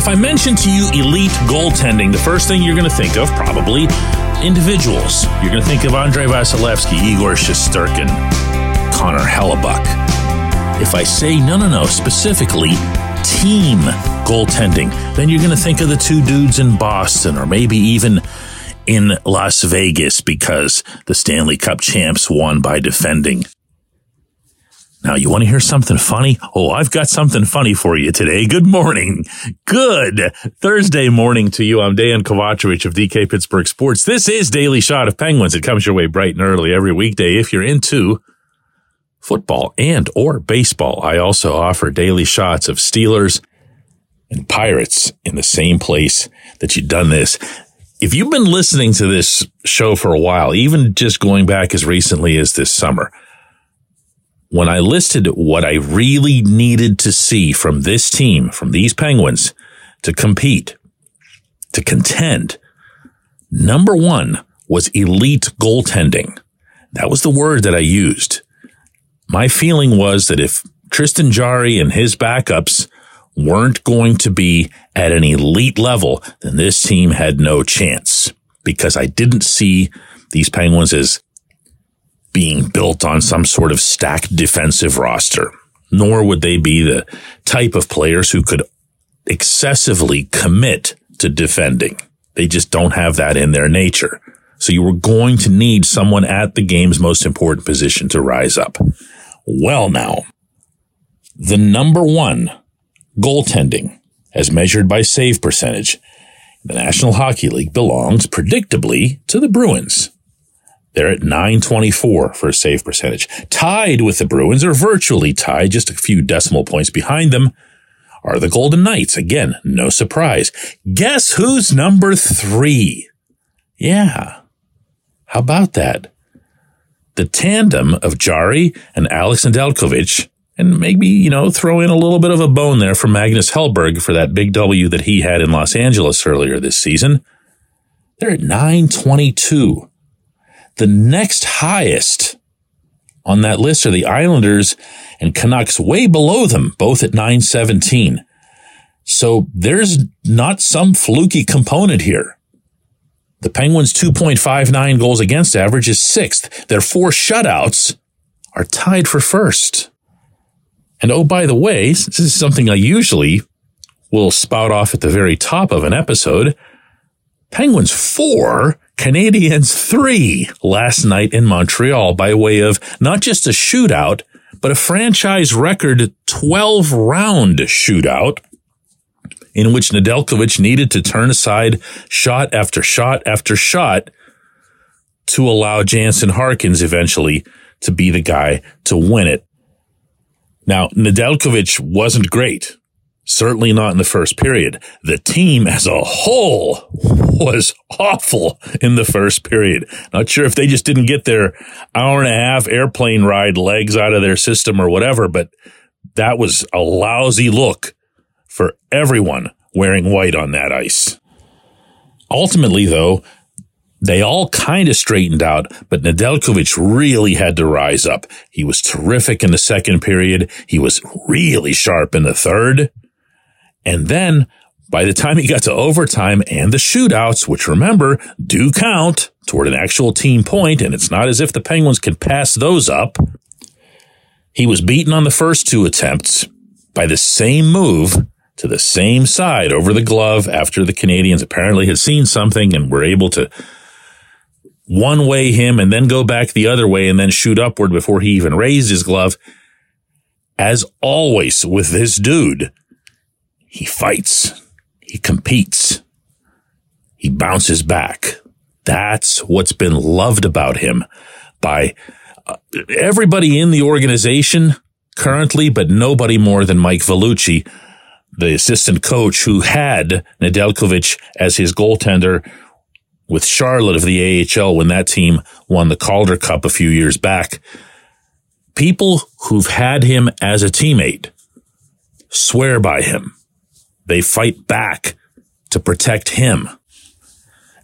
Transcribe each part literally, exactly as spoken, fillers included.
If I mention to you elite goaltending, the first thing you're going to think of, probably, individuals. You're going to think of Andre Vasilevsky, Igor Shesterkin, Connor Hellebuck. If I say, no, no, no, specifically team goaltending, then you're going to think of the two dudes in Boston or maybe even in Las Vegas because the Stanley Cup champs won by defending. Now, you want to hear something funny? Oh, I've got something funny for you today. Good morning. Good Thursday morning to you. I'm Dejan Kovacevic of D K Pittsburgh Sports. This is Daily Shot of Penguins. It comes your way bright and early every weekday if you're into football and or baseball. I also offer daily shots of Steelers and Pirates in the same place that you've done this. If you've been listening to this show for a while, even just going back as recently as this summer, when I listed what I really needed to see from this team, from these Penguins, to compete, to contend, number one was elite goaltending. That was the word that I used. My feeling was that if Tristan Jarry and his backups weren't going to be at an elite level, then this team had no chance because I didn't see these Penguins as being built on some sort of stacked defensive roster, nor would they be the type of players who could excessively commit to defending. They just don't have that in their nature. So you were going to need someone at the game's most important position to rise up. Well, now, the number one goaltending, as measured by save percentage, in the National Hockey League belongs predictably to the Bruins. They're at nine twenty-four for a save percentage. Tied with the Bruins, or virtually tied, just a few decimal points behind them, are the Golden Knights. Again, no surprise. Guess who's number three? Yeah. How about that? The tandem of Jarry and AlexAndelkovich, and maybe, you know, throw in a little bit of a bone there for Magnus Helberg for that big W that he had in Los Angeles earlier this season. They're at nine twenty-two. The next highest on that list are the Islanders and Canucks way below them, both at nine seventeen. So there's not some fluky component here. The Penguins' two point five nine goals against average is sixth. Their four shutouts are tied for first. And oh, by the way, this is something I usually will spout off at the very top of an episode. Penguins four, Canadiens three last night in Montreal by way of not just a shootout, but a franchise record twelve round shootout in which Nedeljkovic needed to turn aside shot after shot after shot to allow Jansen Harkins eventually to be the guy to win it. Now, Nedeljkovic wasn't great. Certainly not in the first period. The team as a whole was awful in the first period. Not sure if they just didn't get their hour and a half airplane ride legs out of their system or whatever, but that was a lousy look for everyone wearing white on that ice. Ultimately, though, they all kind of straightened out, but Nedeljkovic really had to rise up. He was terrific in the second period. He was really sharp in the third. And then, by the time he got to overtime and the shootouts, which, remember, do count toward an actual team point, and it's not as if the Penguins could pass those up, he was beaten on the first two attempts by the same move to the same side over the glove after the Canadians apparently had seen something and were able to one-way him and then go back the other way and then shoot upward before he even raised his glove. As always with this dude, he fights, he competes, he bounces back. That's what's been loved about him by everybody in the organization currently, but nobody more than Mike Vellucci, the assistant coach who had Nedeljkovic as his goaltender with Charlotte of the A H L when that team won the Calder Cup a few years back. People who've had him as a teammate swear by him. They fight back to protect him.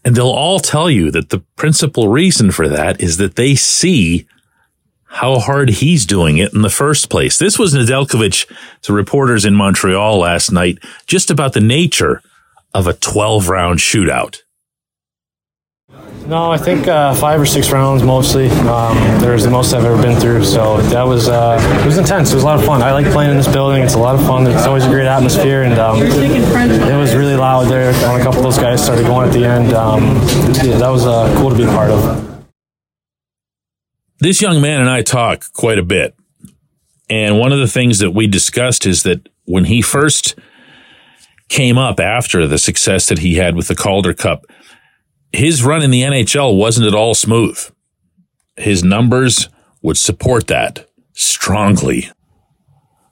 And they'll all tell you that the principal reason for that is that they see how hard he's doing it in the first place. This was Nedeljkovic to reporters in Montreal last night, just about the nature of a twelve-round shootout. No, I think uh, five or six rounds mostly. Um, there's the most I've ever been through, so that was uh, it was intense. It was a lot of fun. I like playing in this building. It's a lot of fun. It's always a great atmosphere, and um, it was really loud there. And a couple of those guys started going at the end. Um, yeah, that was uh, cool to be a part of. This young man and I talk quite a bit, and one of the things that we discussed is that when he first came up after the success that he had with the Calder Cup, his run in the N H L wasn't at all smooth. His numbers would support that strongly.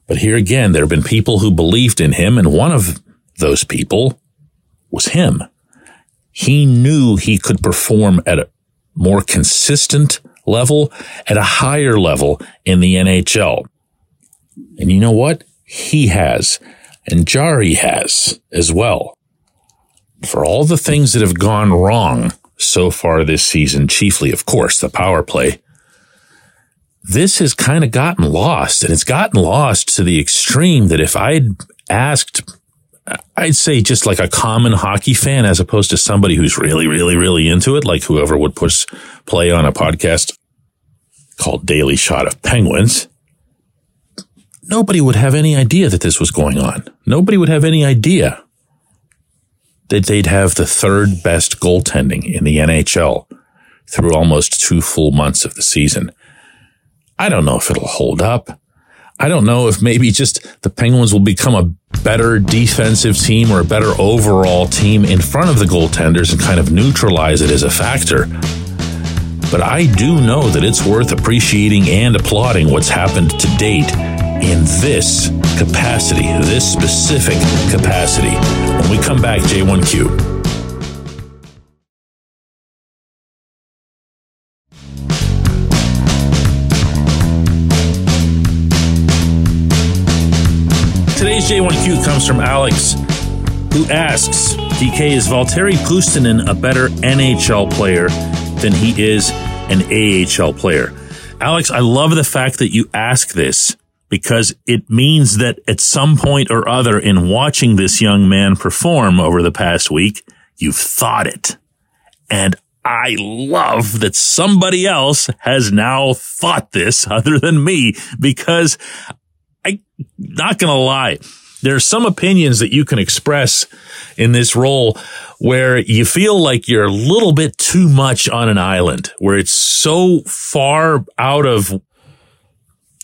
But here again, there have been people who believed in him, and one of those people was him. He knew he could perform at a more consistent level, at a higher level in the N H L. And you know what? He has, and Jarry has as well. For all the things that have gone wrong so far this season, chiefly, of course, the power play, this has kind of gotten lost. And it's gotten lost to the extreme that if I'd asked, I'd say just like a common hockey fan, as opposed to somebody who's really, really, really into it, like whoever would push play on a podcast called Daily Shot of Penguins, nobody would have any idea that this was going on. Nobody would have any idea that they'd have the third best goaltending in the N H L through almost two full months of the season. I don't know if it'll hold up. I don't know if maybe just the Penguins will become a better defensive team or a better overall team in front of the goaltenders and kind of neutralize it as a factor. But I do know that it's worth appreciating and applauding what's happened to date in this capacity, this specific capacity. When we come back, J one Q. Today's J one Q comes from Alex, who asks, D K, is Valtteri Pustinen a better N H L player than he is an A H L player? Alex, I love the fact that you ask this, because it means that at some point or other in watching this young man perform over the past week, you've thought it. And I love that somebody else has now thought this other than me, because I'm not going to lie. There are some opinions that you can express in this role where you feel like you're a little bit too much on an island, where it's so far out of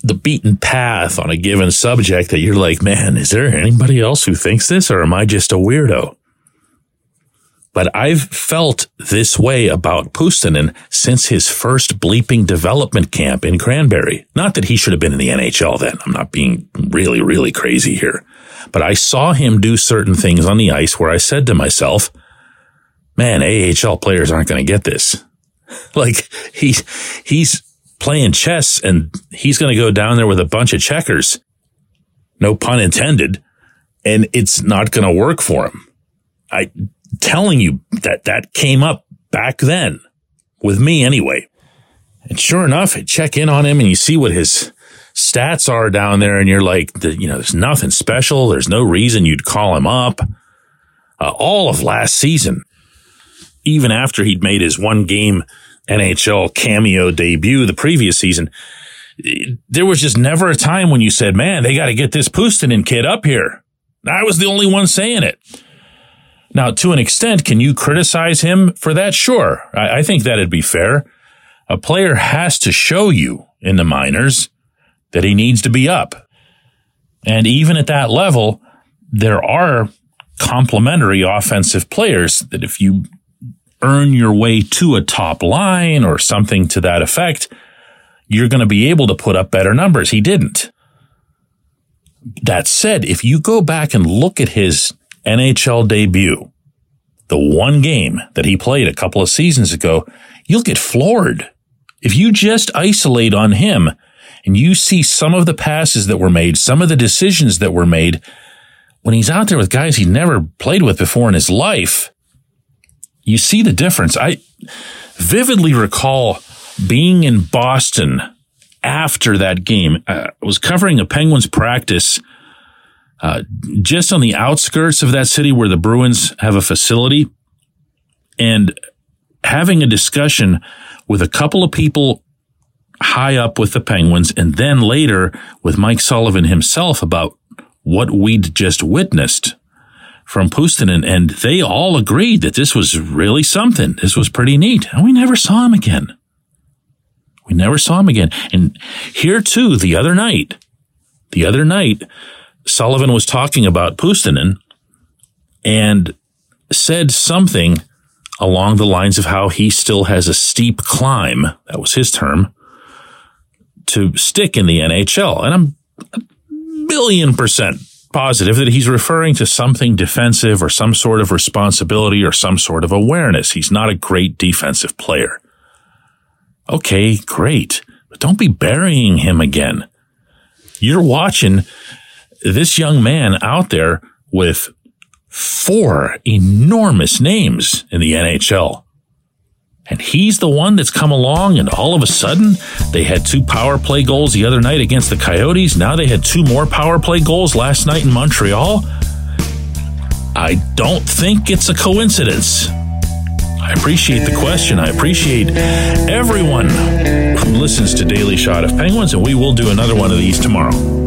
the beaten path on a given subject that you're like, man, is there anybody else who thinks this, or am I just a weirdo? But I've felt this way about Pustinen since his first bleeping development camp in Cranberry. Not that he should have been in the N H L then. I'm not being really, really crazy here. But I saw him do certain things on the ice where I said to myself, man, A H L players aren't going to get this. Like, he's, he's, playing chess, and he's going to go down there with a bunch of checkers, no pun intended, and it's not going to work for him. I telling you that that came up back then with me anyway. And sure enough, I check in on him and you see what his stats are down there, and you're like, you know, there's nothing special. There's no reason you'd call him up. Uh, all of last season, even after he'd made his one game N H L cameo debut the previous season, there was just never a time when you said, man, they got to get this Pustinen kid up here. I was the only one saying it. Now, to an extent, can you criticize him for that? Sure. I, I think that'd be fair. A player has to show you in the minors that he needs to be up. And even at that level, there are complementary offensive players that if you earn your way to a top line or something to that effect, you're going to be able to put up better numbers. He didn't. That said, if you go back and look at his N H L debut, the one game that he played a couple of seasons ago, you'll get floored. If you just isolate on him and you see some of the passes that were made, some of the decisions that were made, when he's out there with guys he'd never played with before in his life, you see the difference. I vividly recall being in Boston after that game. I was covering a Penguins practice uh, just on the outskirts of that city where the Bruins have a facility, and having a discussion with a couple of people high up with the Penguins, and then later with Mike Sullivan himself about what we'd just witnessed from Pustinen. And they all agreed that this was really something. This was pretty neat. And we never saw him again. We never saw him again. And here too, the other night, the other night, Sullivan was talking about Pustinen and said something along the lines of how he still has a steep climb, that was his term, to stick in the N H L. And I'm a billion percent positive that he's referring to something defensive or some sort of responsibility or some sort of awareness. He's not a great defensive player. Okay, great. But don't be burying him again. You're watching this young man out there with four enormous names in the N H L. And he's the one that's come along, and all of a sudden, they had two power play goals the other night against the Coyotes. Now they had two more power play goals last night in Montreal. I don't think it's a coincidence. I appreciate the question. I appreciate everyone who listens to Daily Shot of Penguins, and we will do another one of these tomorrow.